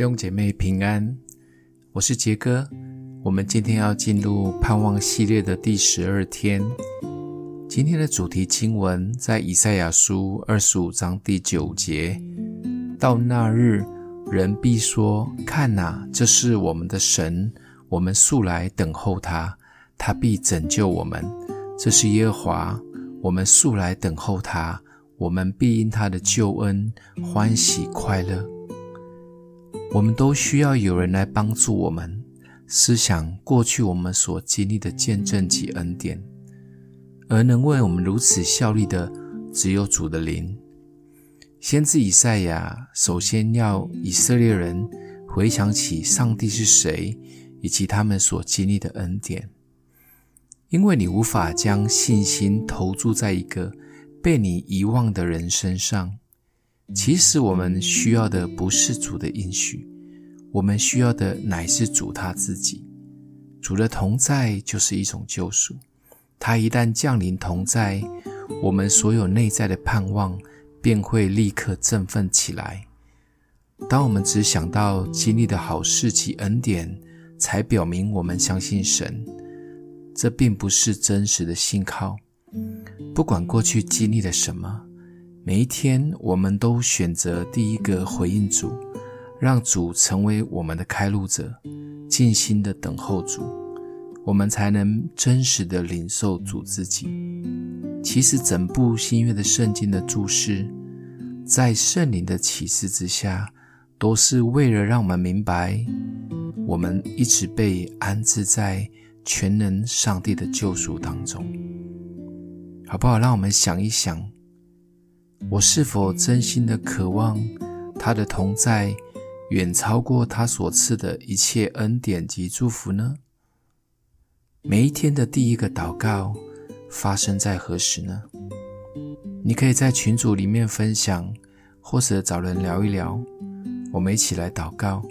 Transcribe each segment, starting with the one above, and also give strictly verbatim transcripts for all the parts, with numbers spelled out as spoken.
弟兄姐妹平安，我是杰哥。我们今天要进入盼望系列的第十二天。今天的主题经文在以赛亚书二十五章第九节，到那日，人必说，看哪，这是我们的神，我们素来等候他，他必拯救我们。这是耶和华，我们素来等候他，我们必因他的救恩欢喜快乐。我们都需要有人来帮助我们思想过去我们所经历的见证及恩典，而能为我们如此效力的只有主的灵。先知以赛亚首先要以色列人回想起上帝是谁，以及他们所经历的恩典，因为你无法将信心投注在一个被你遗忘的人身上。其实我们需要的不是主的应许，我们需要的乃是主他自己。主的同在就是一种救赎，他一旦降临同在，我们所有内在的盼望便会立刻振奋起来。当我们只想到经历的好事及恩典，才表明我们相信神，这并不是真实的信靠。不管过去经历了什么，每一天我们都选择第一个回应主，让主成为我们的开路者，静心的等候主，我们才能真实的领受主自己。其实整部新约的圣经的注释，在圣灵的启示之下，都是为了让我们明白，我们一直被安置在全能上帝的救赎当中。好不好？让我们想一想，我是否真心的渴望他的同在远超过他所赐的一切恩典及祝福呢？每一天的第一个祷告发生在何时呢？你可以在群组里面分享，或者找人聊一聊，我们一起来祷告。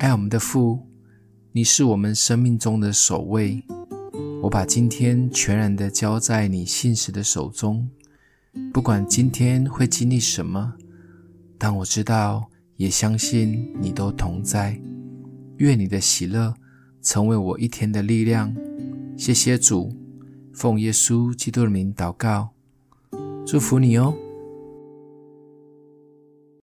爱我们的父，你是我们生命中的首位，我把今天全然地交在你信实的手中，不管今天会经历什么，但我知道，也相信你都同在。愿你的喜乐成为我一天的力量。谢谢主，奉耶稣基督的名祷告，祝福你哦。